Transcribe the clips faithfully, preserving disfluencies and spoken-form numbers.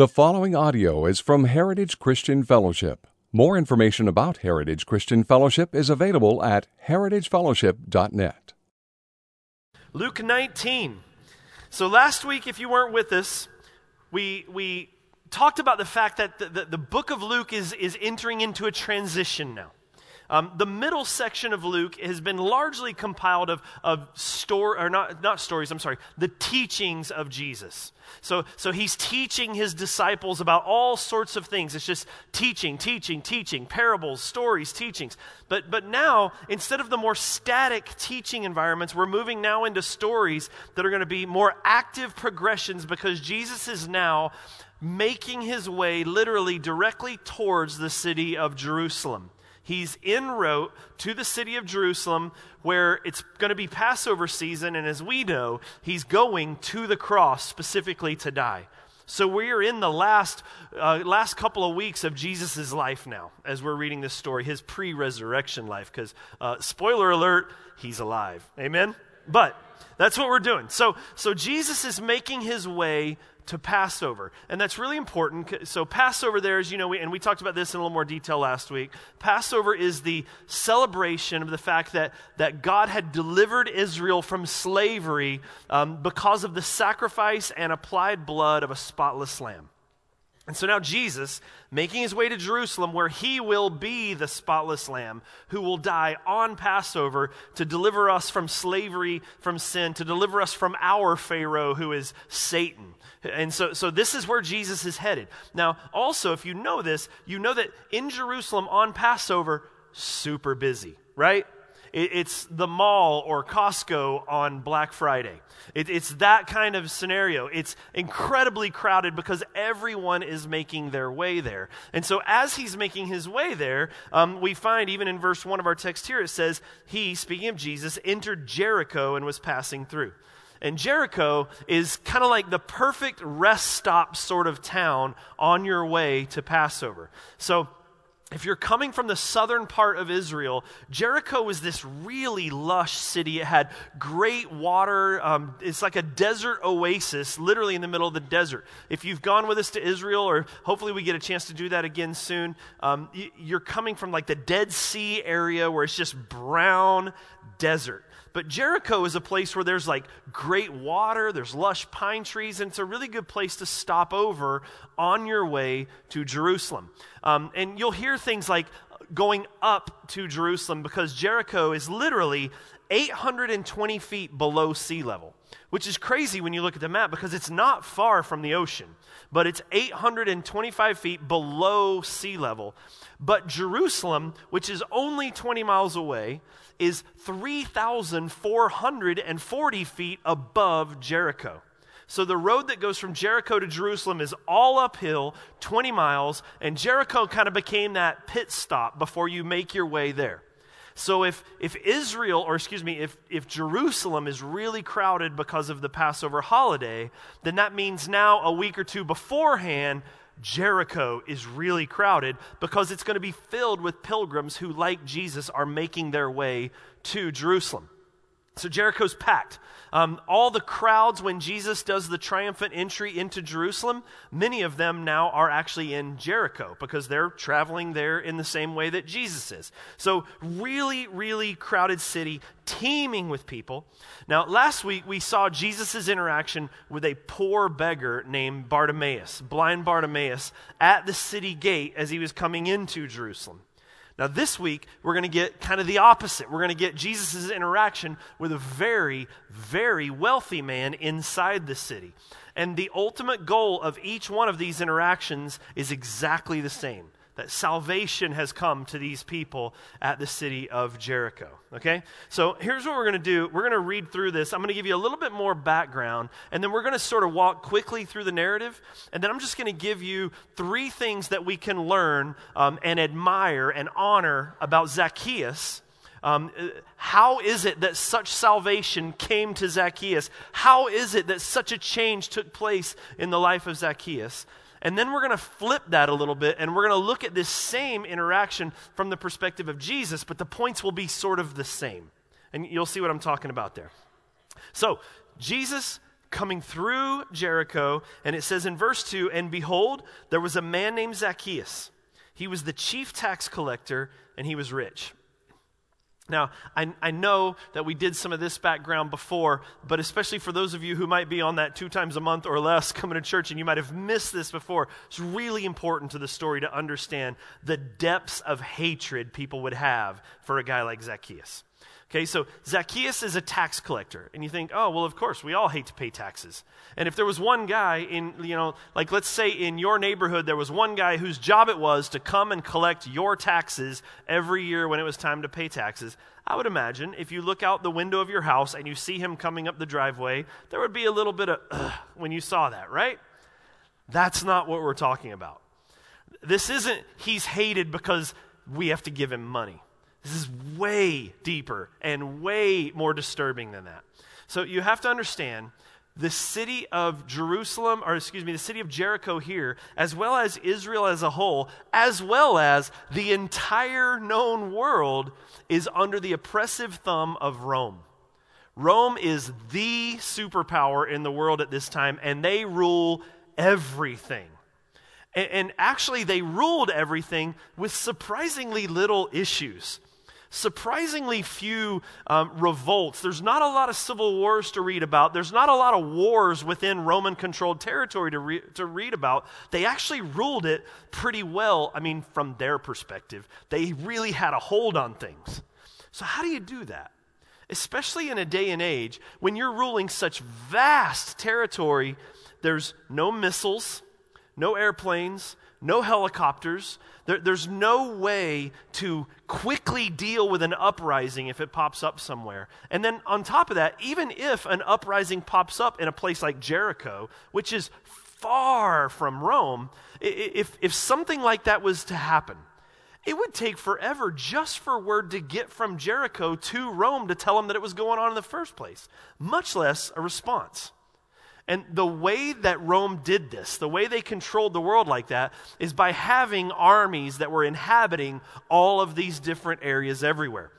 The following audio is from Heritage Christian Fellowship. More information about Heritage Christian Fellowship is available at heritage fellowship dot net. Luke nineteen. So last week, if you weren't with us, we we talked about the fact that the, the, the book of Luke is, is entering into a transition now. Um, the middle section of Luke has been largely compiled of of story or not not stories. I'm sorry, the teachings of Jesus. So so he's teaching his disciples about all sorts of things. It's just teaching, teaching, teaching, parables, stories, teachings. But but now instead of the more static teaching environments, we're moving now into stories that are going to be more active progressions because Jesus is now making his way literally directly towards the city of Jerusalem. He's en route to the city of Jerusalem where it's going to be Passover season, and as we know, he's going to the cross specifically to die. So we are in the last uh, last couple of weeks of Jesus' life now as we're reading this story, his pre-resurrection life, because uh, spoiler alert, he's alive. Amen? But that's what we're doing. So, so Jesus is making his way to Passover. And that's really important. So Passover there is, you know, we, and we talked about this in a little more detail last week. Passover is the celebration of the fact that, that God had delivered Israel from slavery um, because of the sacrifice and applied blood of a spotless lamb. And so now Jesus, making his way to Jerusalem, where he will be the spotless lamb who will die on Passover to deliver us from slavery, from sin, to deliver us from our Pharaoh, who is Satan. And so, so this is where Jesus is headed. Now, also, if you know this, you know that in Jerusalem on Passover, super busy, right? It's the mall or Costco on Black Friday. It, it's that kind of scenario. It's incredibly crowded because everyone is making their way there. And so as he's making his way there, um, we find even in verse one of our text here, it says, he, speaking of Jesus, entered Jericho and was passing through. And Jericho is kind of like the perfect rest stop sort of town on your way to Passover. So if you're coming from the southern part of Israel, Jericho was this really lush city. It had great water. Um, it's like a desert oasis, literally in the middle of the desert. If you've gone with us to Israel, or hopefully we get a chance to do that again soon, um, you're coming from like the Dead Sea area where it's just brown desert. But Jericho is a place where there's like great water, there's lush pine trees, and it's a really good place to stop over on your way to Jerusalem. Um, and you'll hear things like going up to Jerusalem because Jericho is literally eight hundred twenty feet below sea level, which is crazy when you look at the map because it's not far from the ocean, but it's eight hundred twenty-five feet below sea level. But Jerusalem, which is only twenty miles away, is three thousand four hundred forty feet above Jericho. So the road that goes from Jericho to Jerusalem is all uphill, twenty miles, and Jericho kind of became that pit stop before you make your way there. So if if Israel, or excuse me, if, if Jerusalem is really crowded because of the Passover holiday, then that means now a week or two beforehand, Jericho is really crowded because it's going to be filled with pilgrims who, like Jesus, are making their way to Jerusalem. So Jericho's packed. Um, all the crowds when Jesus does the triumphant entry into Jerusalem, many of them now are actually in Jericho because they're traveling there in the same way that Jesus is. So really, really crowded city, teeming with people. Now, last week we saw Jesus' interaction with a poor beggar named Bartimaeus, blind Bartimaeus, at the city gate as he was coming into Jerusalem. Now this week, we're going to get kind of the opposite. We're going to get Jesus' interaction with a very, very wealthy man inside the city. And the ultimate goal of each one of these interactions is exactly the same, that salvation has come to these people at the city of Jericho, okay? So here's what we're going to do. We're going to read through this. I'm going to give you a little bit more background, and then we're going to sort of walk quickly through the narrative, and then I'm just going to give you three things that we can learn um, and admire and honor about Zacchaeus. Um, how is it that such salvation came to Zacchaeus? How is it that such a change took place in the life of Zacchaeus? And then we're going to flip that a little bit, and we're going to look at this same interaction from the perspective of Jesus, but the points will be sort of the same. And you'll see what I'm talking about there. So, Jesus coming through Jericho, and it says in verse two, and behold, there was a man named Zacchaeus. He was the chief tax collector, and he was rich. Now, I, I know that we did some of this background before, but especially for those of you who might be on that two times a month or less coming to church and you might have missed this before, it's really important to the story to understand the depths of hatred people would have for a guy like Zacchaeus. Okay, so Zacchaeus is a tax collector, and you think, oh, well, of course, we all hate to pay taxes. And if there was one guy in, you know, like let's say in your neighborhood, there was one guy whose job it was to come and collect your taxes every year when it was time to pay taxes, I would imagine if you look out the window of your house and you see him coming up the driveway, there would be a little bit of ugh when you saw that, right? That's not what we're talking about. This isn't he's hated because we have to give him money. This is way deeper and way more disturbing than that. So you have to understand the city of Jerusalem, or excuse me, the city of Jericho here, as well as Israel as a whole, as well as the entire known world, is under the oppressive thumb of Rome. Rome is the superpower in the world at this time, and they rule everything. And, and actually, they ruled everything with surprisingly little issues. Surprisingly few um, revolts. There's not a lot of civil wars to read about. There's not a lot of wars within Roman-controlled territory to, re- to read about. They actually ruled it pretty well, I mean, from their perspective. They really had a hold on things. So how do you do that? Especially in a day and age when you're ruling such vast territory, there's no missiles, no airplanes, no helicopters. There, there's no way to quickly deal with an uprising if it pops up somewhere. And then on top of that, even if an uprising pops up in a place like Jericho, which is far from Rome, if, if something like that was to happen, it would take forever just for word to get from Jericho to Rome to tell them that it was going on in the first place, much less a response. And the way that Rome did this, the way they controlled the world like that, is by having armies that were inhabiting all of these different areas everywhere.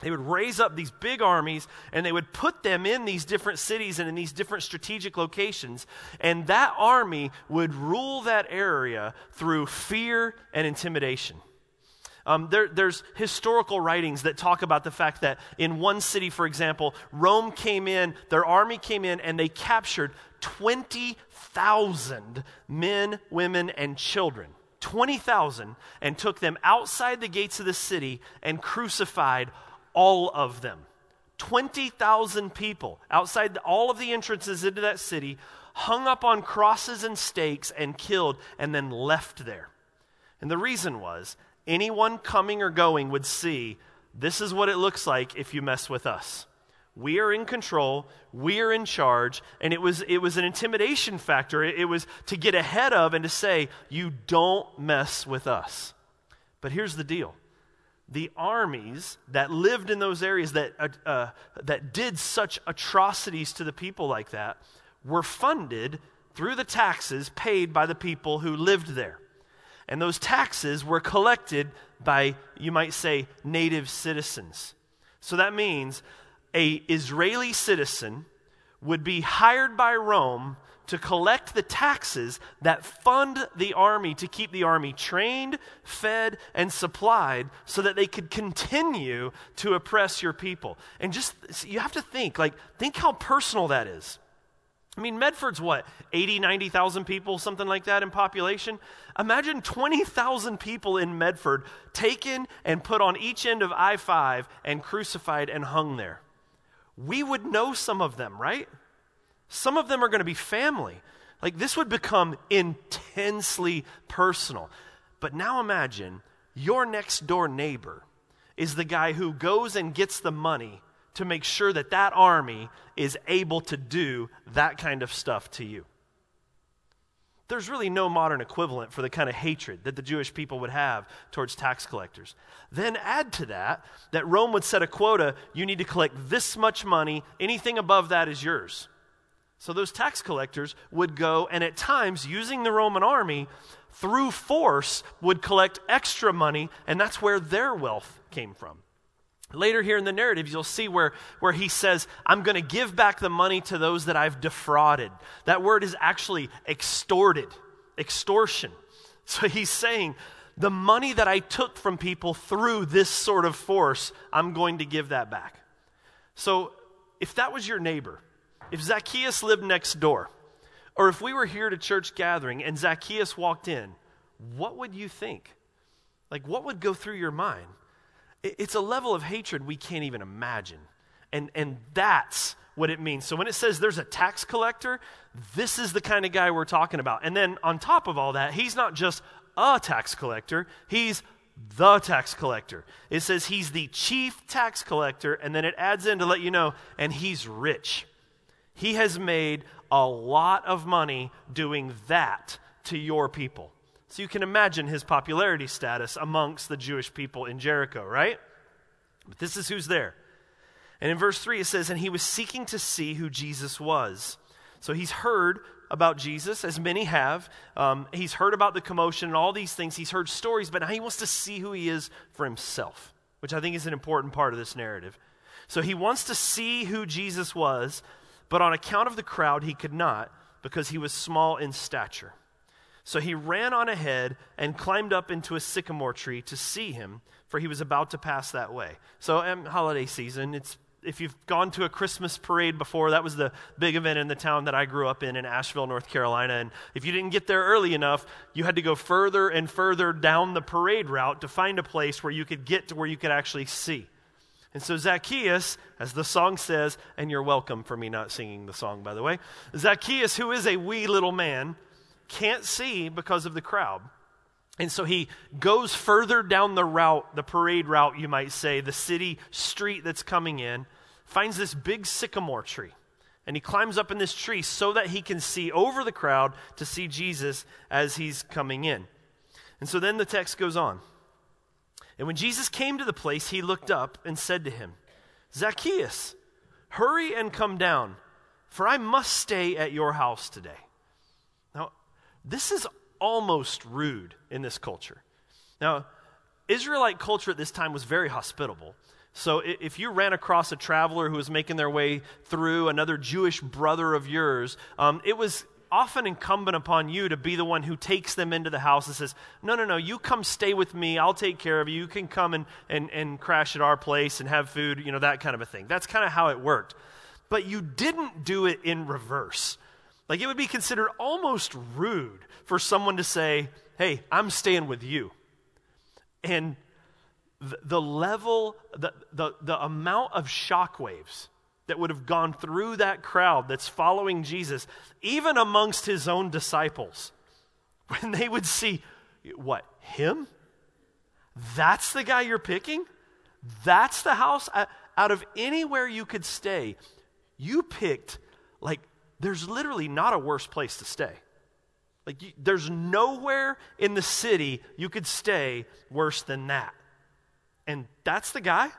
They would raise up these big armies, and they would put them in these different cities and in these different strategic locations, and that army would rule that area through fear and intimidation. Um, there, there's historical writings that talk about the fact that in one city, for example, Rome came in, their army came in, and they captured twenty thousand men, women, and children. twenty thousand, and took them outside the gates of the city and crucified all of them. twenty thousand people outside the, all of the entrances into that city, hung up on crosses and stakes and killed, and then left there. And the reason was, anyone coming or going would see, this is what it looks like if you mess with us. We are in control, we are in charge, and it was it was an intimidation factor. It, it was to get ahead of and to say, you don't mess with us. But here's the deal. The armies that lived in those areas that uh, uh, that did such atrocities to the people like that were funded through the taxes paid by the people who lived there. And those taxes were collected by, you might say, native citizens. So that means an Israeli citizen would be hired by Rome to collect the taxes that fund the army, to keep the army trained, fed, and supplied so that they could continue to oppress your people. And just, you have to think, like, think how personal that is. I mean, Medford's what, eighty, ninety thousand people, something like that in population? Imagine twenty thousand people in Medford taken and put on each end of I five and crucified and hung there. We would know some of them, right? Some of them are going to be family. Like, this would become intensely personal. But now imagine your next door neighbor is the guy who goes and gets the money to make sure that that army is able to do that kind of stuff to you. There's really no modern equivalent for the kind of hatred that the Jewish people would have towards tax collectors. Then add to that, that Rome would set a quota, you need to collect this much money, anything above that is yours. So those tax collectors would go, and at times, using the Roman army, through force, would collect extra money, and that's where their wealth came from. Later here in the narrative, you'll see where, where he says, I'm going to give back the money to those that I've defrauded. That word is actually extorted, extortion. So he's saying, the money that I took from people through this sort of force, I'm going to give that back. So if that was your neighbor, if Zacchaeus lived next door, or if we were here to church gathering and Zacchaeus walked in, what would you think? Like, what would go through your mind? It's a level of hatred we can't even imagine. And, and that's what it means. So when it says there's a tax collector, this is the kind of guy we're talking about. And then on top of all that, he's not just a tax collector, he's the tax collector. It says he's the chief tax collector, and then it adds in to let you know, and he's rich. He has made a lot of money doing that to your people. So you can imagine his popularity status amongst the Jewish people in Jericho, right? But this is who's there. And in verse three it says, and he was seeking to see who Jesus was. So he's heard about Jesus, as many have. Um, he's heard about the commotion and all these things. He's heard stories, but now he wants to see who he is for himself, which I think is an important part of this narrative. So he wants to see who Jesus was, but on account of the crowd he could not, because he was small in stature. So he ran on ahead and climbed up into a sycamore tree to see him, for he was about to pass that way. So um, holiday season, it's if you've gone to a Christmas parade before, that was the big event in the town that I grew up in, in Asheville, North Carolina. And if you didn't get there early enough, you had to go further and further down the parade route to find a place where you could get to where you could actually see. And so Zacchaeus, as the song says, and you're welcome for me not singing the song, by the way, Zacchaeus, who is a wee little man, can't see because of the crowd. And so he goes further down the route, the parade route, you might say, the city street that's coming in, finds this big sycamore tree. And he climbs up in this tree so that he can see over the crowd to see Jesus as he's coming in. And so then the text goes on. And when Jesus came to the place, he looked up and said to him, Zacchaeus, hurry and come down, for I must stay at your house today. This is almost rude in this culture. Now, Israelite culture at this time was very hospitable. So if you ran across a traveler who was making their way through, another Jewish brother of yours, um, it was often incumbent upon you to be the one who takes them into the house and says, no, no, no, you come stay with me. I'll take care of you. You can come and, and, and crash at our place and have food, you know, that kind of a thing. That's kind of how it worked. But you didn't do it in reverse. Like, it would be considered almost rude for someone to say, hey, I'm staying with you. And the, the level, the, the, the amount of shockwaves that would have gone through that crowd that's following Jesus, even amongst his own disciples, when they would see, what, him? That's the guy you're picking? That's the house? I, out of anywhere you could stay, you picked, like, there's literally not a worse place to stay. Like, you, there's nowhere in the city you could stay worse than that. And that's the guy?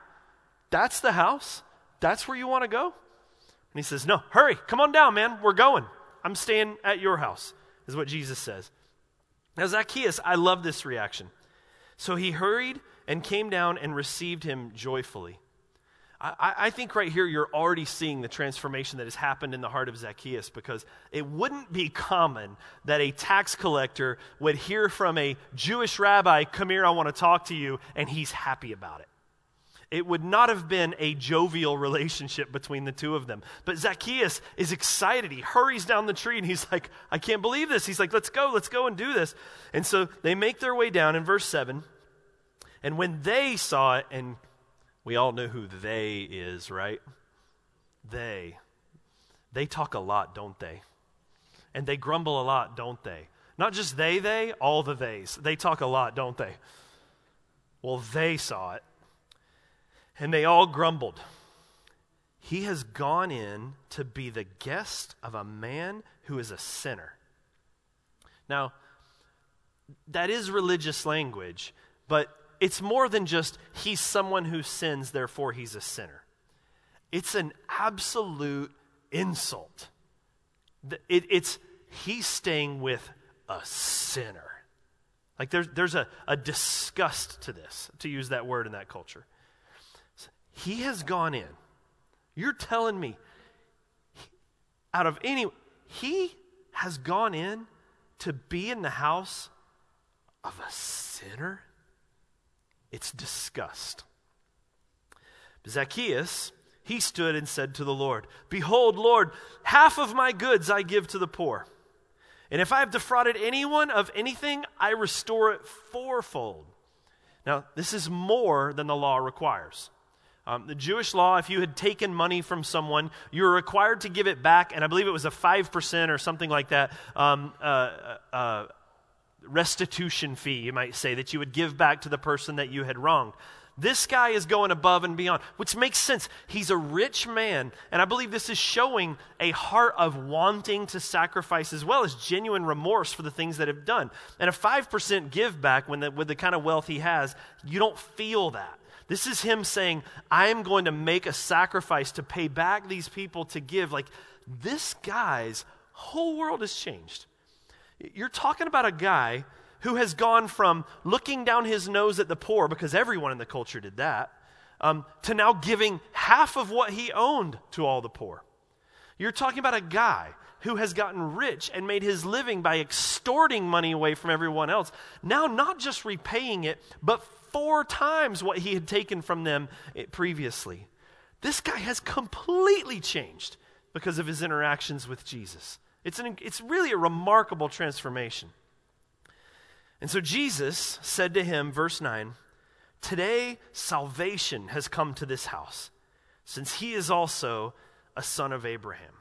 That's the house? That's where you want to go? And he says, no, hurry, come on down, man. We're going. I'm staying at your house, is what Jesus says. Now, Zacchaeus, I love this reaction. So he hurried and came down and received him joyfully. I, I think right here you're already seeing the transformation that has happened in the heart of Zacchaeus, because it wouldn't be common that a tax collector would hear from a Jewish rabbi, come here, I want to talk to you, and he's happy about it. It would not have been a jovial relationship between the two of them. But Zacchaeus is excited. He hurries down the tree and he's like, I can't believe this. He's like, let's go, let's go and do this. And so they make their way down in verse seven. And when they saw it, and we all know who they is, right? They. They talk a lot, don't they? And they grumble a lot, don't they? Not just they, they, all the theys. They talk a lot, don't they? Well, they saw it. And they all grumbled. He has gone in to be the guest of a man who is a sinner. Now, that is religious language, but it's more than just, he's someone who sins, therefore he's a sinner. It's an absolute insult. It, it's, he's staying with a sinner. Like, there's, there's a, a disgust to this, to use that word in that culture. He has gone in. You're telling me, out of any, he has gone in to be in the house of a sinner? It's disgust. Zacchaeus, he stood and said to the Lord, "Behold, Lord, half of my goods I give to the poor. And if I have defrauded anyone of anything, I restore it fourfold." Now, this is more than the law requires. Um, the Jewish law, if you had taken money from someone, you were required to give it back, and I believe it was a five percent or something like that um, uh, uh, restitution fee, you might say, that you would give back to the person that you had wronged. This guy is going above and beyond, which makes sense. He's a rich man, and I believe this is showing a heart of wanting to sacrifice as well as genuine remorse for the things that have done. And a five percent give back when the, with the kind of wealth he has, you don't feel that. This is him saying, I am going to make a sacrifice to pay back these people to give. Like, this guy's whole world has changed. You're talking about a guy who has gone from looking down his nose at the poor, because everyone in the culture did that, um, to now giving half of what he owned to all the poor. You're talking about a guy who has gotten rich and made his living by extorting money away from everyone else, now not just repaying it, but four times what he had taken from them previously. This guy has completely changed because of his interactions with Jesus. It's an, it's really a remarkable transformation. And so Jesus said to him, verse nine, "Today salvation has come to this house, since he is also a son of Abraham."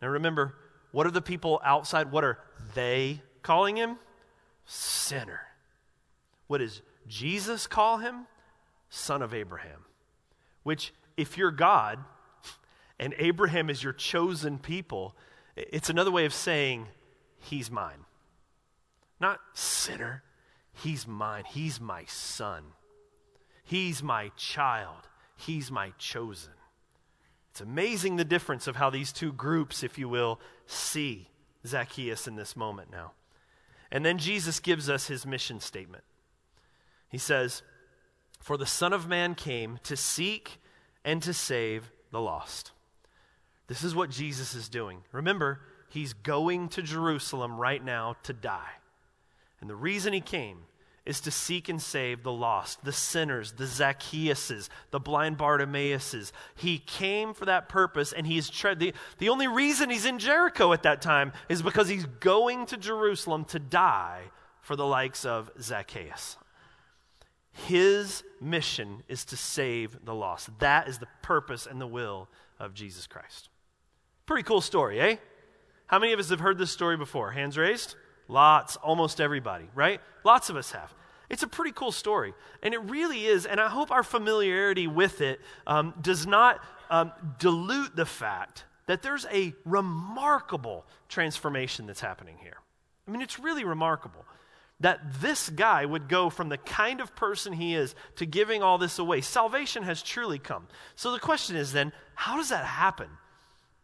Now remember, what are the people outside, what are they calling him? Sinner. What does Jesus call him? Son of Abraham. Which, if you're God, and Abraham is your chosen people, it's another way of saying, he's mine. Not sinner, he's mine, he's my son, he's my child, he's my chosen. It's amazing the difference of how these two groups, if you will, see Zacchaeus in this moment now. And then Jesus gives us his mission statement. He says, "For the Son of Man came to seek and to save the lost." This is what Jesus is doing. Remember, he's going to Jerusalem right now to die. And the reason he came is to seek and save the lost, the sinners, the Zacchaeuses, the blind Bartimaeuses. He came for that purpose, and he's tre- the, the only reason he's in Jericho at that time is because he's going to Jerusalem to die for the likes of Zacchaeus. His mission is to save the lost. That is the purpose and the will of Jesus Christ. Pretty cool story, eh? How many of us have heard this story before? Hands raised? Lots, almost everybody, right? Lots of us have. It's a pretty cool story, and it really is, and I hope our familiarity with it um, does not um, dilute the fact that there's a remarkable transformation that's happening here. I mean, it's really remarkable that this guy would go from the kind of person he is to giving all this away. Salvation has truly come. So the question is then, how does that happen?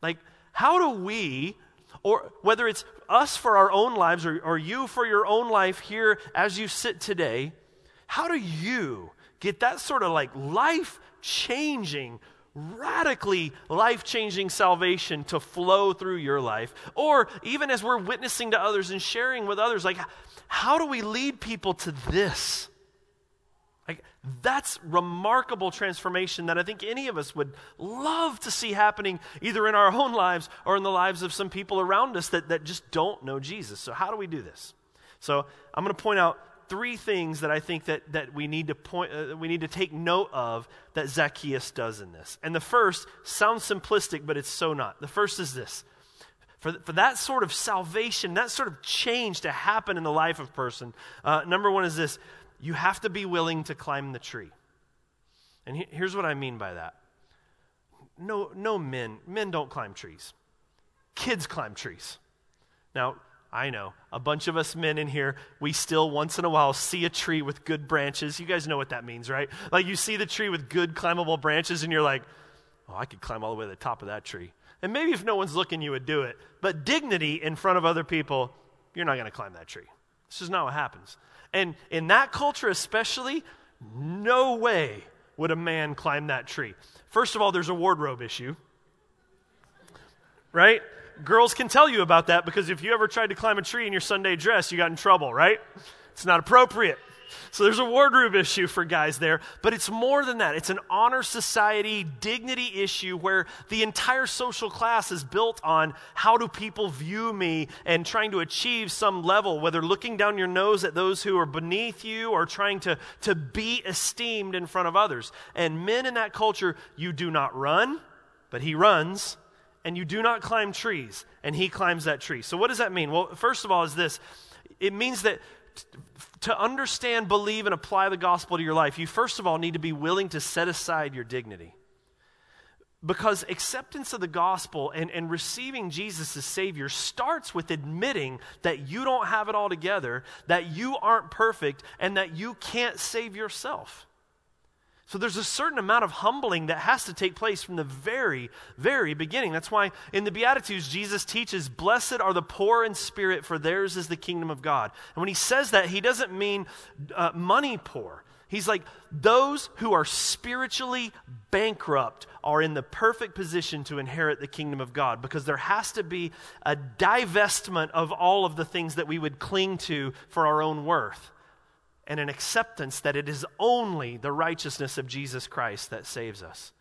Like, how do we... Or whether it's us for our own lives or, or you for your own life here as you sit today, how do you get that sort of like life-changing, radically life-changing salvation to flow through your life? Or even as we're witnessing to others and sharing with others, like how do we lead people to this? Like, that's remarkable transformation that I think any of us would love to see happening either in our own lives or in the lives of some people around us that, that just don't know Jesus. So how do we do this? So I'm going to point out three things that I think that, that we need to point, uh, we need to take note of that Zacchaeus does in this. And the first sounds simplistic, but it's so not. The first is this. For, for that sort of salvation, that sort of change to happen in the life of a person, uh, number one is this. You have to be willing to climb the tree. And he, here's what I mean by that. No, no men, men don't climb trees. Kids climb trees. Now, I know, a bunch of us men in here, we still once in a while see a tree with good branches. You guys know what that means, right? Like you see the tree with good climbable branches and you're like, oh, I could climb all the way to the top of that tree. And maybe if no one's looking, you would do it. But dignity in front of other people, you're not going to climb that tree. This is not what happens. And in that culture especially, no way would a man climb that tree? First of all, there's a wardrobe issue, right? Girls can tell you about that, because if you ever tried to climb a tree in your Sunday dress, you got in trouble, right? It's not appropriate. So there's a wardrobe issue for guys there, but it's more than that. It's an honor society dignity issue where the entire social class is built on how do people view me and trying to achieve some level, whether looking down your nose at those who are beneath you or trying to, to be esteemed in front of others. And men in that culture, you do not run, but he runs, and you do not climb trees, and he climbs that tree. So what does that mean? Well, first of all is this. It means that to understand, believe, and apply the gospel to your life, you first of all need to be willing to set aside your dignity. Because acceptance of the gospel and, and receiving Jesus as Savior starts with admitting that you don't have it all together, that you aren't perfect, and that you can't save yourself. So there's a certain amount of humbling that has to take place from the very, very beginning. That's why in the Beatitudes, Jesus teaches, blessed are the poor in spirit, for theirs is the kingdom of God. And when he says that, he doesn't mean uh, money poor. He's like, those who are spiritually bankrupt are in the perfect position to inherit the kingdom of God, because there has to be a divestment of all of the things that we would cling to for our own worth, and an acceptance that it is only the righteousness of Jesus Christ that saves us.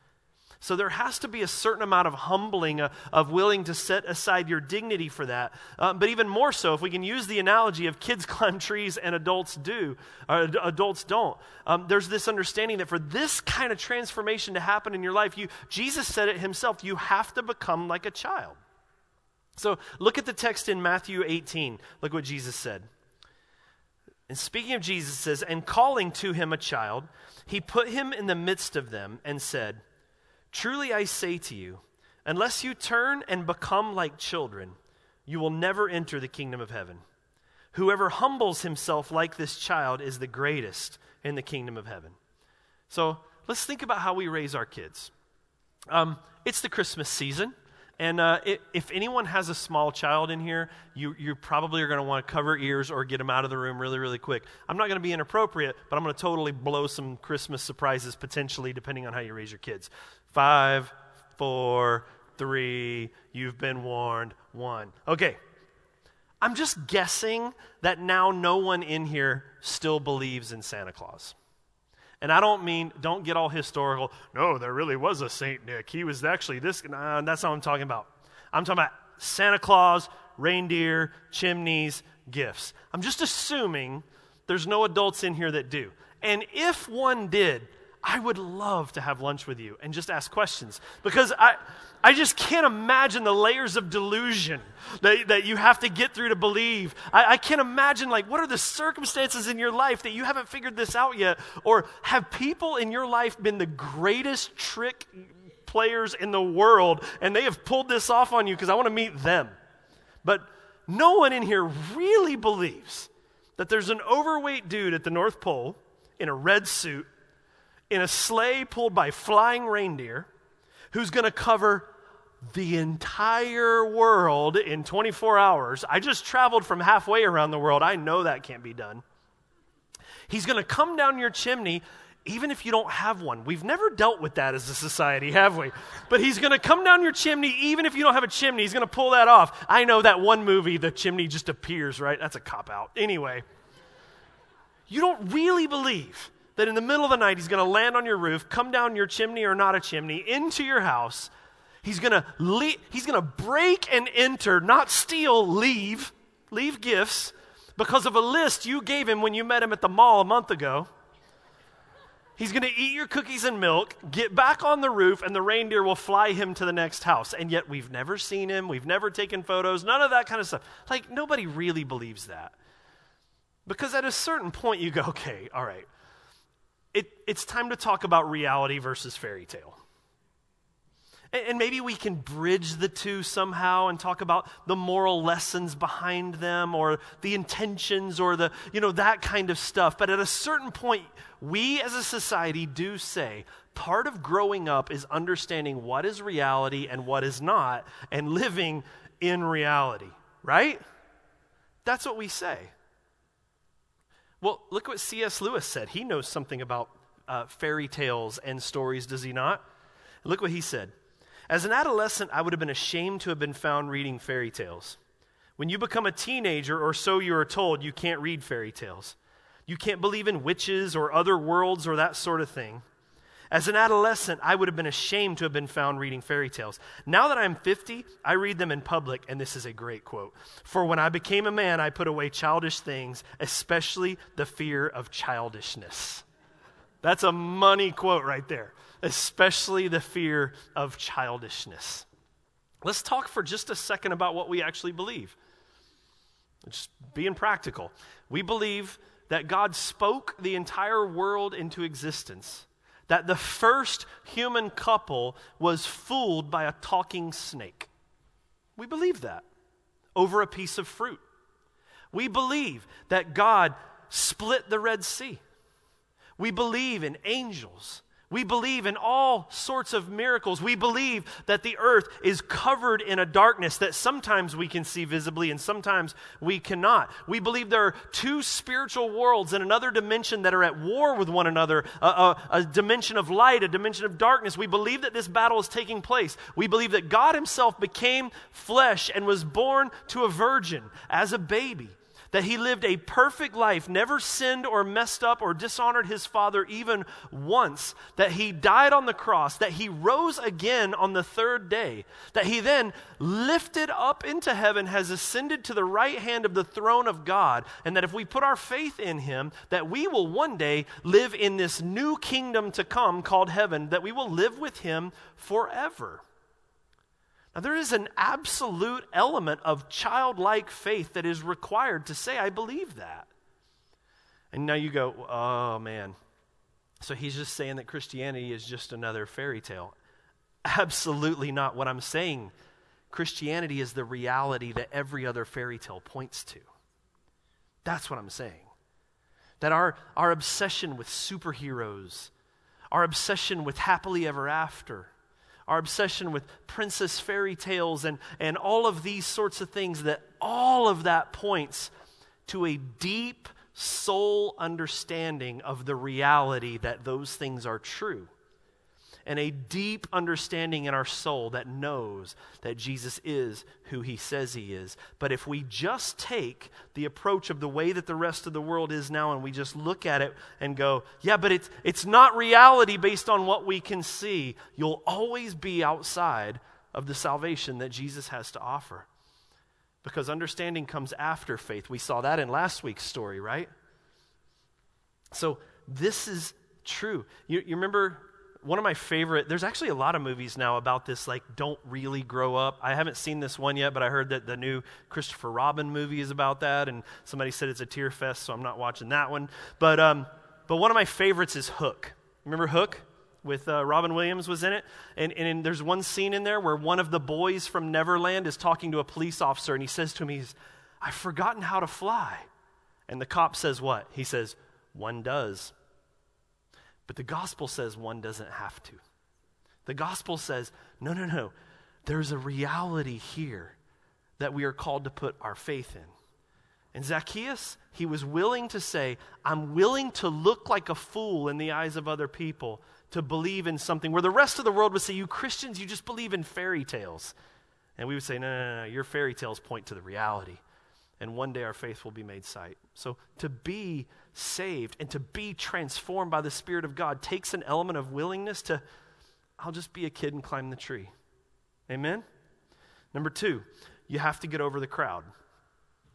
So there has to be a certain amount of humbling, uh, of willing to set aside your dignity for that. Uh, but even more so, if we can use the analogy of kids climb trees and adults do, or ad- adults don't. Um, there's this understanding that for this kind of transformation to happen in your life, you Jesus said it himself, you have to become like a child. So look at the text in Matthew eighteen. Look what Jesus said. And speaking of Jesus, says, and calling to him a child, he put him in the midst of them and said, truly I say to you, unless you turn and become like children, you will never enter the kingdom of heaven. Whoever humbles himself like this child is the greatest in the kingdom of heaven. So let's think about how we raise our kids. Um, it's the Christmas season. And uh, it, if anyone has a small child in here, you, you probably are going to want to cover ears or get them out of the room really, really quick. I'm not going to be inappropriate, but I'm going to totally blow some Christmas surprises potentially depending on how you raise your kids. Five, four, three, you've been warned, one. Okay, I'm just guessing that now no one in here still believes in Santa Claus. And I don't mean, don't get all historical, no, there really was a Saint Nick. He was actually this, nah, that's not what I'm talking about. I'm talking about Santa Claus, reindeer, chimneys, gifts. I'm just assuming there's no adults in here that do. And if one did, I would love to have lunch with you and just ask questions. Because I I just can't imagine the layers of delusion that, that you have to get through to believe. I, I can't imagine, like, what are the circumstances in your life that you haven't figured this out yet? Or have people in your life been the greatest trick players in the world and they have pulled this off on you? Because I want to meet them. But no one in here really believes that there's an overweight dude at the North Pole in a red suit in a sleigh pulled by flying reindeer, who's going to cover the entire world in twenty-four hours. I just traveled from halfway around the world. I know that can't be done. He's going to come down your chimney, even if you don't have one. We've never dealt with that as a society, have we? But he's going to come down your chimney, even if you don't have a chimney. He's going to pull that off. I know that one movie, the chimney just appears, right? That's a cop-out. Anyway, you don't really believe that in the middle of the night, he's going to land on your roof, come down your chimney or not a chimney, into your house. He's going to le- he's going to break and enter, not steal, leave, leave gifts because of a list you gave him when you met him at the mall a month ago. He's going to eat your cookies and milk, get back on the roof, and the reindeer will fly him to the next house. And yet we've never seen him. We've never taken photos, none of that kind of stuff. Like, nobody really believes that. Because at a certain point, you go, okay, all right. It, it's time to talk about reality versus fairy tale. And, and maybe we can bridge the two somehow and talk about the moral lessons behind them or the intentions or the, you know, that kind of stuff. But at a certain point, we as a society do say part of growing up is understanding what is reality and what is not and living in reality, right? That's what we say. Well, look what C S Lewis said. He knows something about uh, fairy tales and stories, does he not? Look what he said. As an adolescent, I would have been ashamed to have been found reading fairy tales. When you become a teenager, or so you are told, you can't read fairy tales. You can't believe in witches or other worlds or that sort of thing. As an adolescent, I would have been ashamed to have been found reading fairy tales. Now that I'm fifty, I read them in public, and this is a great quote. For when I became a man, I put away childish things, especially the fear of childishness. That's a money quote right there. Especially the fear of childishness. Let's talk for just a second about what we actually believe. Just being practical. We believe that God spoke the entire world into existence. That the first human couple was fooled by a talking snake. We believe that over a piece of fruit. We believe that God split the Red Sea. We believe in angels. We believe in all sorts of miracles. We believe that the earth is covered in a darkness that sometimes we can see visibly and sometimes we cannot. We believe there are two spiritual worlds in another dimension that are at war with one another, a, a, a dimension of light, a dimension of darkness. We believe that this battle is taking place. We believe that God himself became flesh and was born to a virgin as a baby. That he lived a perfect life, never sinned or messed up or dishonored his father even once. That he died on the cross. That he rose again on the third day. That he then lifted up into heaven, has ascended to the right hand of the throne of God. And that if we put our faith in him, that we will one day live in this new kingdom to come called heaven. That we will live with him forever. Now, there is an absolute element of childlike faith that is required to say, I believe that. And now you go, oh, man. So he's just saying that Christianity is just another fairy tale. Absolutely not. What I'm saying, Christianity is the reality that every other fairy tale points to. That's what I'm saying. That our, our obsession with superheroes, our obsession with happily ever after, our obsession with princess fairy tales and, and all of these sorts of things, that all of that points to a deep soul understanding of the reality that those things are true. And a deep understanding in our soul that knows that Jesus is who he says he is. But if we just take the approach of the way that the rest of the world is now and we just look at it and go, yeah, but it's, it's not reality based on what we can see, you'll always be outside of the salvation that Jesus has to offer. Because understanding comes after faith. We saw that in last week's story, right? So this is true. You, you remember... One of my favorite, there's actually a lot of movies now about this, like, don't really grow up. I haven't seen this one yet, but I heard that the new Christopher Robin movie is about that, and somebody said it's a tear fest, so I'm not watching that one. But um, but one of my favorites is Hook. Remember Hook? With uh, Robin Williams was in it. And, and, and there's one scene in there where one of the boys from Neverland is talking to a police officer, and he says to him, he's, I've forgotten how to fly. And the cop says what? He says, one does. But the gospel says one doesn't have to. The gospel says, no, no, no. There's a reality here that we are called to put our faith in. And Zacchaeus, he was willing to say, I'm willing to look like a fool in the eyes of other people to believe in something where the rest of the world would say, you Christians, you just believe in fairy tales. And we would say, no, no, no, no. Your fairy tales point to the reality. And one day our faith will be made sight. So to be saved and to be transformed by the Spirit of God takes an element of willingness to, I'll just be a kid and climb the tree. Amen? Number two, you have to get over the crowd.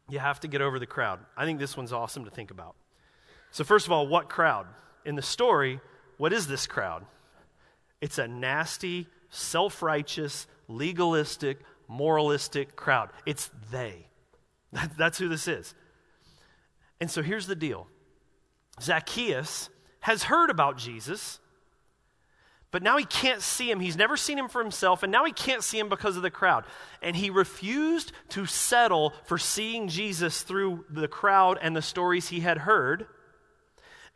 You have to get over the crowd. I think this one's awesome to think about. So first of all, what crowd? In the story, what is this crowd? It's a nasty, self-righteous, legalistic, moralistic crowd. It's they. That's who this is. And so here's the deal. Zacchaeus has heard about Jesus, but now he can't see him. He's never seen him for himself, and now he can't see him because of the crowd. And he refused to settle for seeing Jesus through the crowd and the stories he had heard.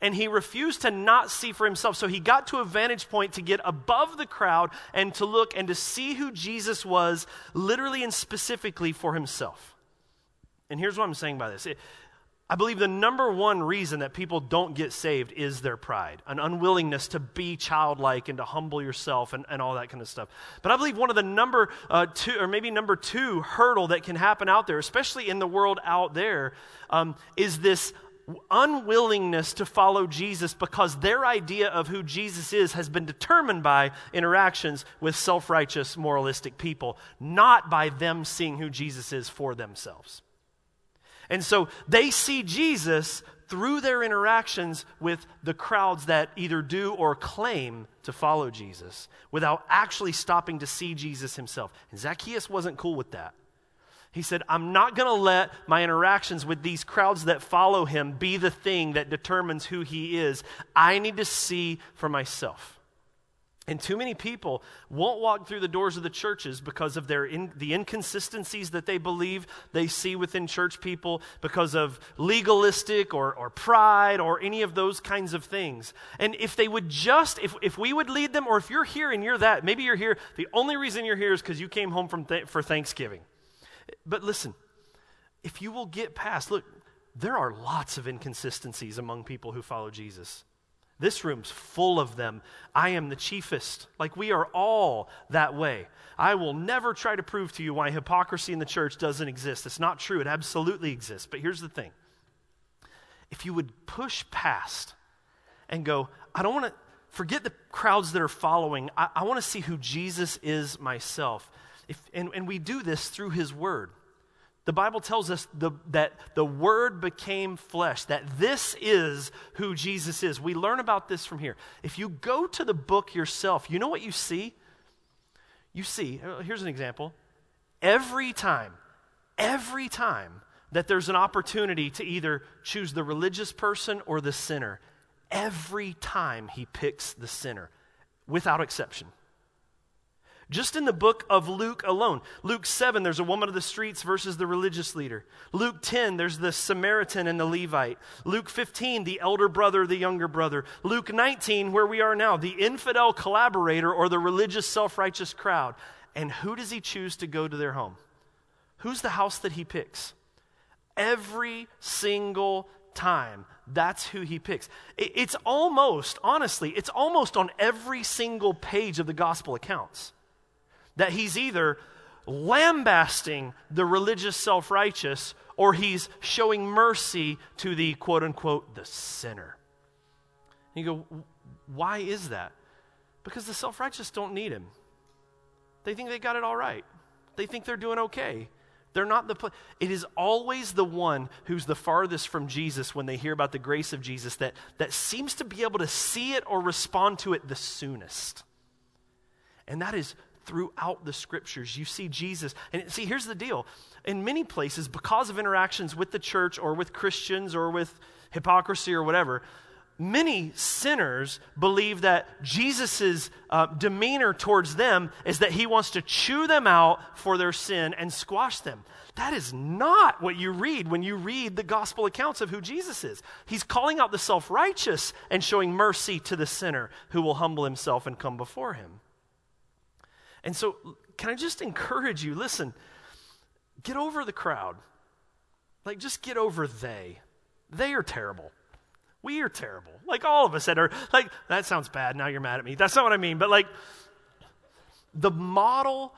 And he refused to not see for himself. So he got to a vantage point to get above the crowd and to look and to see who Jesus was, literally and specifically for himself. And here's what I'm saying by this. It, I believe the number one reason that people don't get saved is their pride, an unwillingness to be childlike and to humble yourself and, and all that kind of stuff. But I believe one of the number uh, two, or maybe number two hurdle that can happen out there, especially in the world out there, um, is this unwillingness to follow Jesus because their idea of who Jesus is has been determined by interactions with self-righteous, moralistic people, not by them seeing who Jesus is for themselves. And so they see Jesus through their interactions with the crowds that either do or claim to follow Jesus without actually stopping to see Jesus himself. And Zacchaeus wasn't cool with that. He said, I'm not going to let my interactions with these crowds that follow him be the thing that determines who he is. I need to see for myself. And too many people won't walk through the doors of the churches because of their in, the inconsistencies that they believe they see within church people, because of legalistic or, or pride or any of those kinds of things. And if they would just, if, if we would lead them, or if you're here and you're that, maybe you're here, the only reason you're here is because you came home from th- for Thanksgiving. But listen, if you will get past, look, there are lots of inconsistencies among people who follow Jesus. This room's full of them. I am the chiefest. Like, we are all that way. I will never try to prove to you why hypocrisy in the church doesn't exist. It's not true. It absolutely exists. But here's the thing. If you would push past and go, I don't want to forget the crowds that are following. I, I want to see who Jesus is myself. If, and, and we do this through his word. The Bible tells us the, that the Word became flesh, that this is who Jesus is. We learn about this from here. If you go to the book yourself, you know what you see? You see, here's an example. Every time, every time that there's an opportunity to either choose the religious person or the sinner, every time he picks the sinner, without exception. Just in the book of Luke alone. Luke seven, there's a woman of the streets versus the religious leader. Luke ten, there's the Samaritan and the Levite. Luke fifteen, the elder brother, the younger brother. Luke nineteen, where we are now, the infidel collaborator or the religious self-righteous crowd. And who does he choose to go to their home? Who's the house that he picks? Every single time. That's who he picks. It's almost, honestly, it's almost on every single page of the gospel accounts that he's either lambasting the religious self-righteous or he's showing mercy to the quote-unquote the sinner. And you go, why is that? Because the self-righteous don't need him. They think they got it all right. They think they're doing okay. They're not the pl- It is always the one who's the farthest from Jesus when they hear about the grace of Jesus that, that seems to be able to see it or respond to it the soonest. And that is throughout the scriptures, you see Jesus. And see, here's the deal. In many places, because of interactions with the church or with Christians or with hypocrisy or whatever, many sinners believe that Jesus's uh, demeanor towards them is that he wants to chew them out for their sin and squash them. That is not what you read when you read the gospel accounts of who Jesus is. He's calling out the self-righteous and showing mercy to the sinner who will humble himself and come before him. And so, can I just encourage you, listen, get over the crowd. Like, just get over they. They are terrible. We are terrible. Like, all of us that are, like, that sounds bad, now you're mad at me. That's not what I mean. But, like, the model,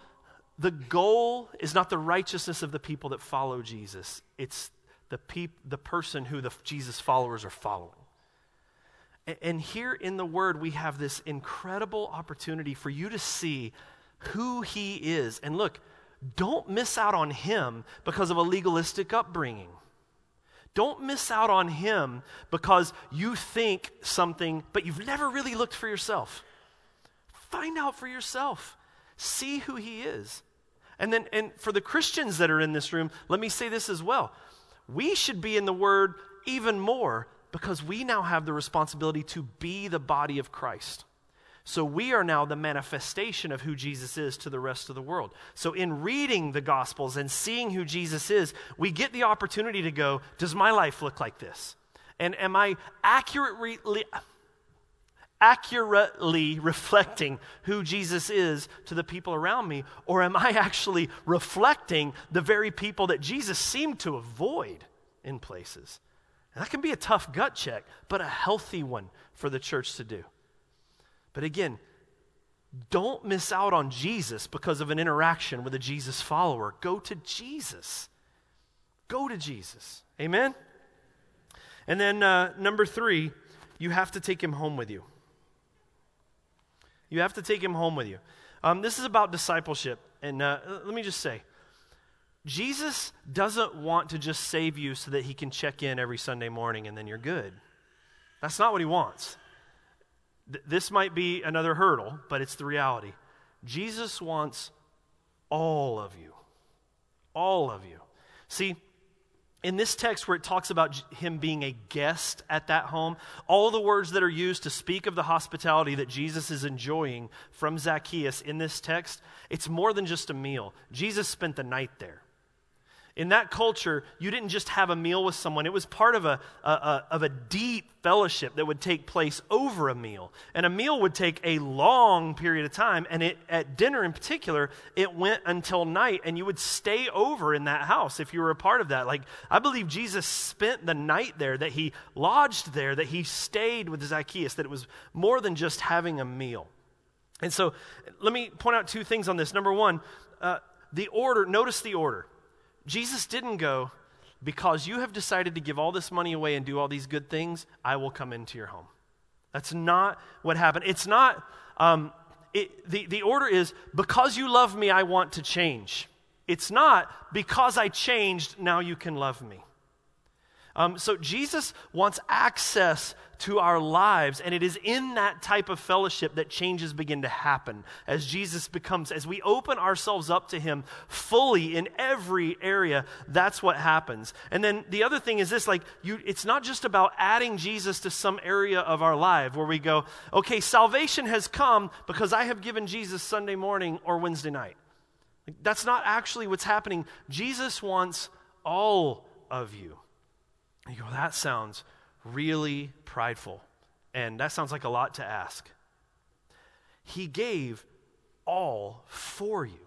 the goal is not the righteousness of the people that follow Jesus. It's the peop- the person who the Jesus followers are following. And, and here in the Word, we have this incredible opportunity for you to see who he is. And look, don't miss out on him because of a legalistic upbringing. Don't miss out on him because you think something, but you've never really looked for yourself. Find out for yourself. See who he is. And then, and for the Christians that are in this room, let me say this as well. We should be in the Word even more because we now have the responsibility to be the body of Christ. So we are now the manifestation of who Jesus is to the rest of the world. So in reading the Gospels and seeing who Jesus is, we get the opportunity to go, does my life look like this? And am I accurately, accurately reflecting who Jesus is to the people around me? Or am I actually reflecting the very people that Jesus seemed to avoid in places? And that can be a tough gut check, but a healthy one for the church to do. But again, don't miss out on Jesus because of an interaction with a Jesus follower. Go to Jesus. Go to Jesus. Amen? And then uh, number three, you have to take him home with you. You have to take him home with you. Um, this is about discipleship. And uh, let me just say, Jesus doesn't want to just save you so that he can check in every Sunday morning and then you're good. That's not what he wants. Th- this might be another hurdle, but it's the reality. Jesus wants all of you. All of you. See, in this text where it talks about him being a guest at that home, all the words that are used to speak of the hospitality that Jesus is enjoying from Zacchaeus in this text, it's more than just a meal. Jesus spent the night there. In that culture, you didn't just have a meal with someone. It was part of a, a, a of a deep fellowship that would take place over a meal. And a meal would take a long period of time. And it, at dinner in particular, it went until night. And you would stay over in that house if you were a part of that. Like, I believe Jesus spent the night there, that he lodged there, that he stayed with Zacchaeus, that it was more than just having a meal. And so let me point out two things on this. Number one, uh, the order, notice the order. Jesus didn't go, because you have decided to give all this money away and do all these good things, I will come into your home. That's not what happened. It's not, um, it, the, the order is, because you love me, I want to change. It's not, because I changed, now you can love me. Um, so Jesus wants access to our lives, and it is in that type of fellowship that changes begin to happen as Jesus becomes, as we open ourselves up to him fully in every area, that's what happens. And then the other thing is this, like, you, it's not just about adding Jesus to some area of our life where we go, okay, salvation has come because I have given Jesus Sunday morning or Wednesday night. Like, that's not actually what's happening. Jesus wants all of you. You go, that sounds really prideful, and that sounds like a lot to ask. He gave all for you.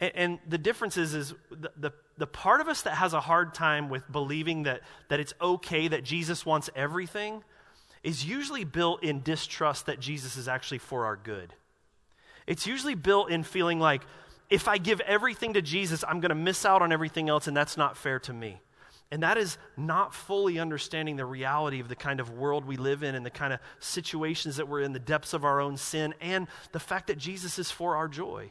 And, and the difference is, is the, the, the part of us that has a hard time with believing that, that it's okay that Jesus wants everything is usually built in distrust that Jesus is actually for our good. It's usually built in feeling like, if I give everything to Jesus, I'm going to miss out on everything else, and that's not fair to me. And that is not fully understanding the reality of the kind of world we live in and the kind of situations that we're in, the depths of our own sin, and the fact that Jesus is for our joy.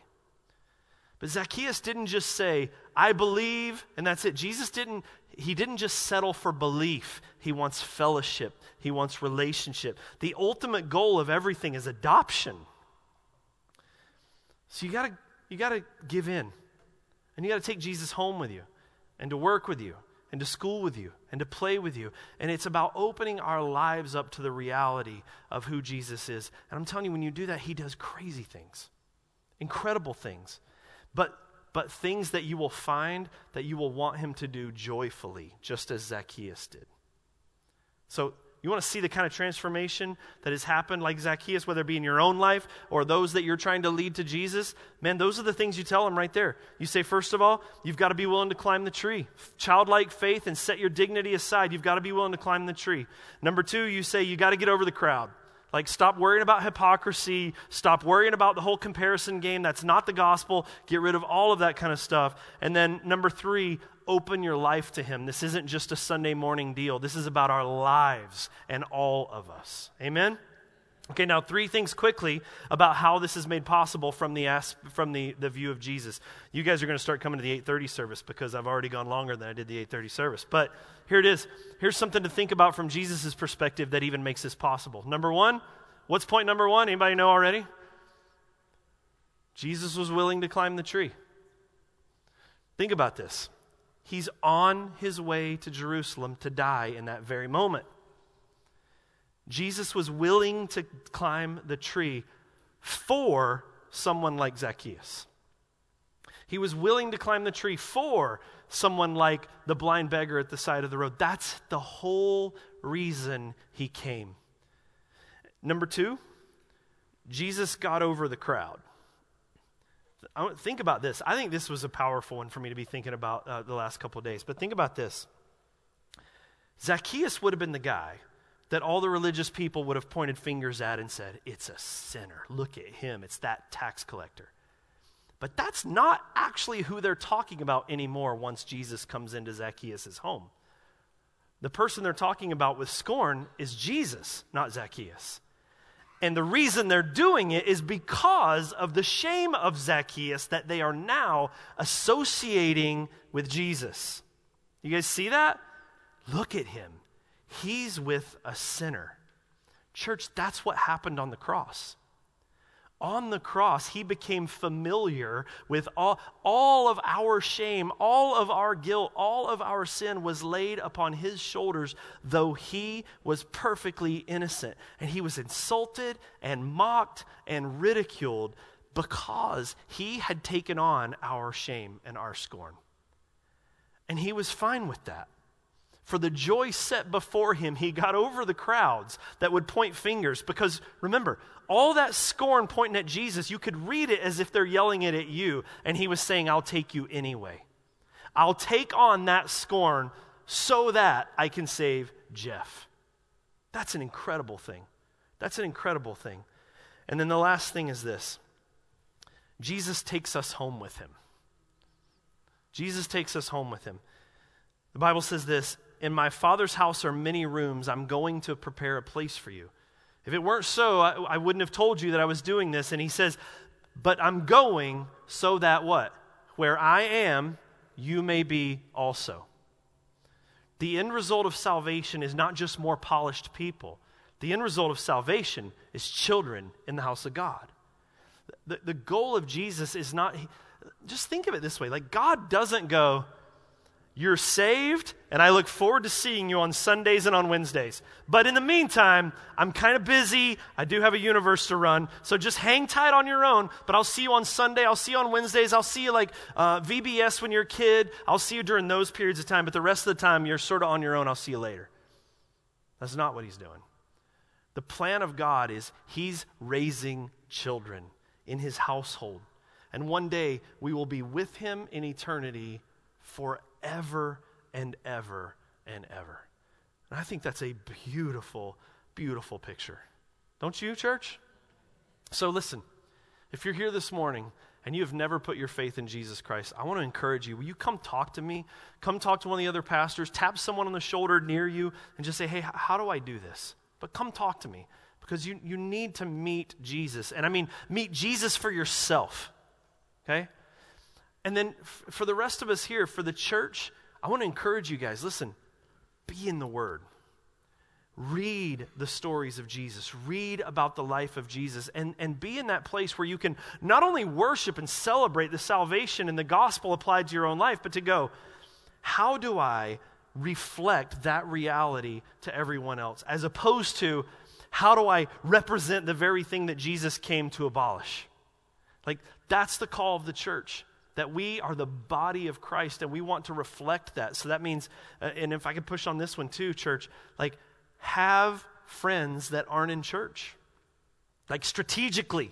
But Zacchaeus didn't just say, I believe, and that's it. Jesus didn't, he didn't just settle for belief. He wants fellowship. He wants relationship. The ultimate goal of everything is adoption. So you gotta, you gotta give in, and you gotta take Jesus home with you, and to work with you, and to school with you, and to play with you. And it's about opening our lives up to the reality of who Jesus is. And I'm telling you, when you do that, he does crazy things, incredible things, but but things that you will find that you will want him to do joyfully, just as Zacchaeus did. So you want to see the kind of transformation that has happened like Zacchaeus, whether it be in your own life or those that you're trying to lead to Jesus? Man, those are the things you tell him right there. You say, first of all, you've got to be willing to climb the tree. Childlike faith and set your dignity aside. You've got to be willing to climb the tree. Number two, you say you got to get over the crowd. Like, stop worrying about hypocrisy. Stop worrying about the whole comparison game. That's not the gospel. Get rid of all of that kind of stuff. And then number three, open your life to him. This isn't just a Sunday morning deal. This is about our lives and all of us. Amen? Okay, now three things quickly about how this is made possible from the asp- from the, the view of Jesus. You guys are going to start coming to the eight thirty service because I've already gone longer than I did the eight thirty service. But here it is. Here's something to think about from Jesus' perspective that even makes this possible. Number one, what's point number one? Anybody know already? Jesus was willing to climb the tree. Think about this. He's on his way to Jerusalem to die in that very moment. Jesus was willing to climb the tree for someone like Zacchaeus. He was willing to climb the tree for someone like the blind beggar at the side of the road. That's the whole reason he came. Number two, Jesus got over the crowd. I want, think about this. I think this was a powerful one for me to be thinking about uh, the last couple of days. But think about this. Zacchaeus would have been the guy that all the religious people would have pointed fingers at and said, it's a sinner. Look at him. It's that tax collector. But that's not actually who they're talking about anymore once Jesus comes into Zacchaeus' home. The person they're talking about with scorn is Jesus, not Zacchaeus. And the reason they're doing it is because of the shame of Zacchaeus that they are now associating with Jesus. You guys see that? Look at him. He's with a sinner. Church, that's what happened on the cross. On the cross, he became familiar with all, all of our shame, all of our guilt, all of our sin was laid upon his shoulders, though he was perfectly innocent. And he was insulted and mocked and ridiculed because he had taken on our shame and our scorn. And he was fine with that. For the joy set before him, he got over the crowds that would point fingers. Because remember, all that scorn pointing at Jesus, you could read it as if they're yelling it at you. And he was saying, I'll take you anyway. I'll take on that scorn so that I can save Jeff. That's an incredible thing. That's an incredible thing. And then the last thing is this. Jesus takes us home with him. Jesus takes us home with him. The Bible says this, in my Father's house are many rooms. I'm going to prepare a place for you. If it weren't so, I, I wouldn't have told you that I was doing this. And he says, but I'm going so that what? Where I am, you may be also. The end result of salvation is not just more polished people. The end result of salvation is children in the house of God. The, the goal of Jesus is not, just think of it this way. Like God doesn't go, you're saved, and I look forward to seeing you on Sundays and on Wednesdays. But in the meantime, I'm kind of busy. I do have a universe to run, so just hang tight on your own. But I'll see you on Sunday. I'll see you on Wednesdays. I'll see you like uh, V B S when you're a kid. I'll see you during those periods of time. But the rest of the time, you're sort of on your own. I'll see you later. That's not what he's doing. The plan of God is he's raising children in his household. And one day, we will be with him in eternity forever. Ever and ever and ever. And I think that's a beautiful, beautiful picture. Don't you, church? So listen, if you're here this morning and you have never put your faith in Jesus Christ, I want to encourage you. Will you come talk to me? Come talk to one of the other pastors. Tap someone on the shoulder near you and just say, hey, how do I do this? But come talk to me because you, you need to meet Jesus. And I mean, meet Jesus for yourself, okay? And then for the rest of us here, for the church, I want to encourage you guys, listen, be in the Word. Read the stories of Jesus. Read about the life of Jesus. And, and be in that place where you can not only worship and celebrate the salvation and the gospel applied to your own life, but to go, how do I reflect that reality to everyone else? As opposed to, how do I represent the very thing that Jesus came to abolish? Like, that's the call of the church. That we are the body of Christ and we want to reflect that. So that means, uh, and if I could push on this one too, church, like have friends that aren't in church. Like strategically,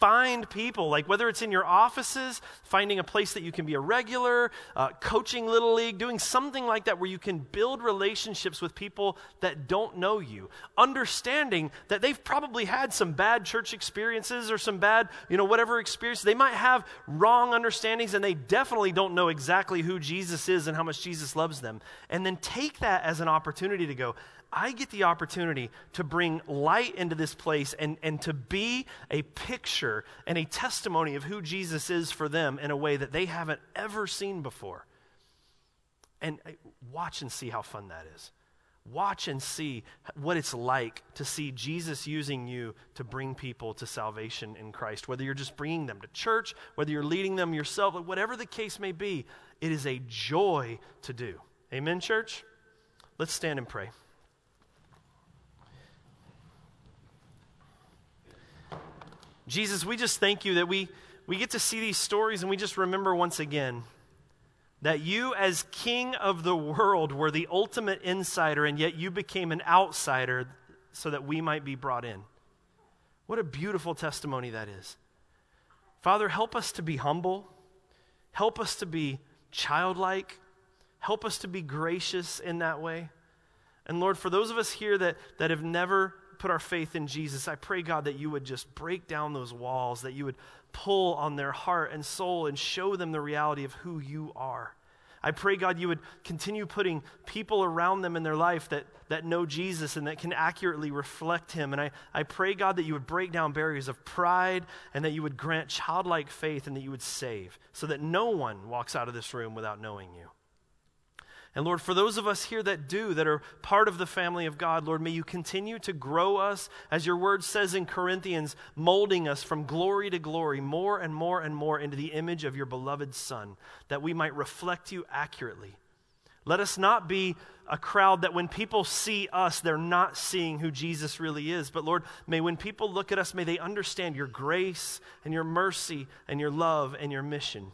find people, like whether it's in your offices, finding a place that you can be a regular, uh, coaching Little League, doing something like that where you can build relationships with people that don't know you. Understanding that they've probably had some bad church experiences or some bad, you know, whatever experience. They might have wrong understandings and they definitely don't know exactly who Jesus is and how much Jesus loves them. And then take that as an opportunity to go, I get the opportunity to bring light into this place and, and to be a picture and a testimony of who Jesus is for them in a way that they haven't ever seen before. And watch and see how fun that is. Watch and see what it's like to see Jesus using you to bring people to salvation in Christ, whether you're just bringing them to church, whether you're leading them yourself, whatever the case may be, it is a joy to do. Amen, church? Let's stand and pray. Jesus, we just thank you that we, we get to see these stories and we just remember once again that you as king of the world were the ultimate insider and yet you became an outsider so that we might be brought in. What a beautiful testimony that is. Father, help us to be humble. Help us to be childlike. Help us to be gracious in that way. And Lord, for those of us here that, that have never put our faith in Jesus, I pray, God, that you would just break down those walls, that you would pull on their heart and soul and show them the reality of who you are. I pray, God, you would continue putting people around them in their life that, that know Jesus and that can accurately reflect him. And I, I pray, God, that you would break down barriers of pride and that you would grant childlike faith and that you would save so that no one walks out of this room without knowing you. And Lord, for those of us here that do, that are part of the family of God, Lord, may you continue to grow us, as your word says in Corinthians, molding us from glory to glory, more and more and more into the image of your beloved Son, that we might reflect you accurately. Let us not be a crowd that when people see us, they're not seeing who Jesus really is. But Lord, may when people look at us, may they understand your grace and your mercy and your love and your mission.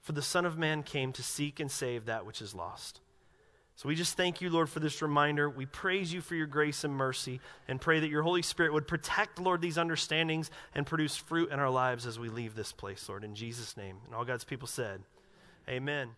For the Son of Man came to seek and save that which is lost. So we just thank you, Lord, for this reminder. We praise you for your grace and mercy and pray that your Holy Spirit would protect, Lord, these understandings and produce fruit in our lives as we leave this place, Lord. In Jesus' name. And all God's people said, amen.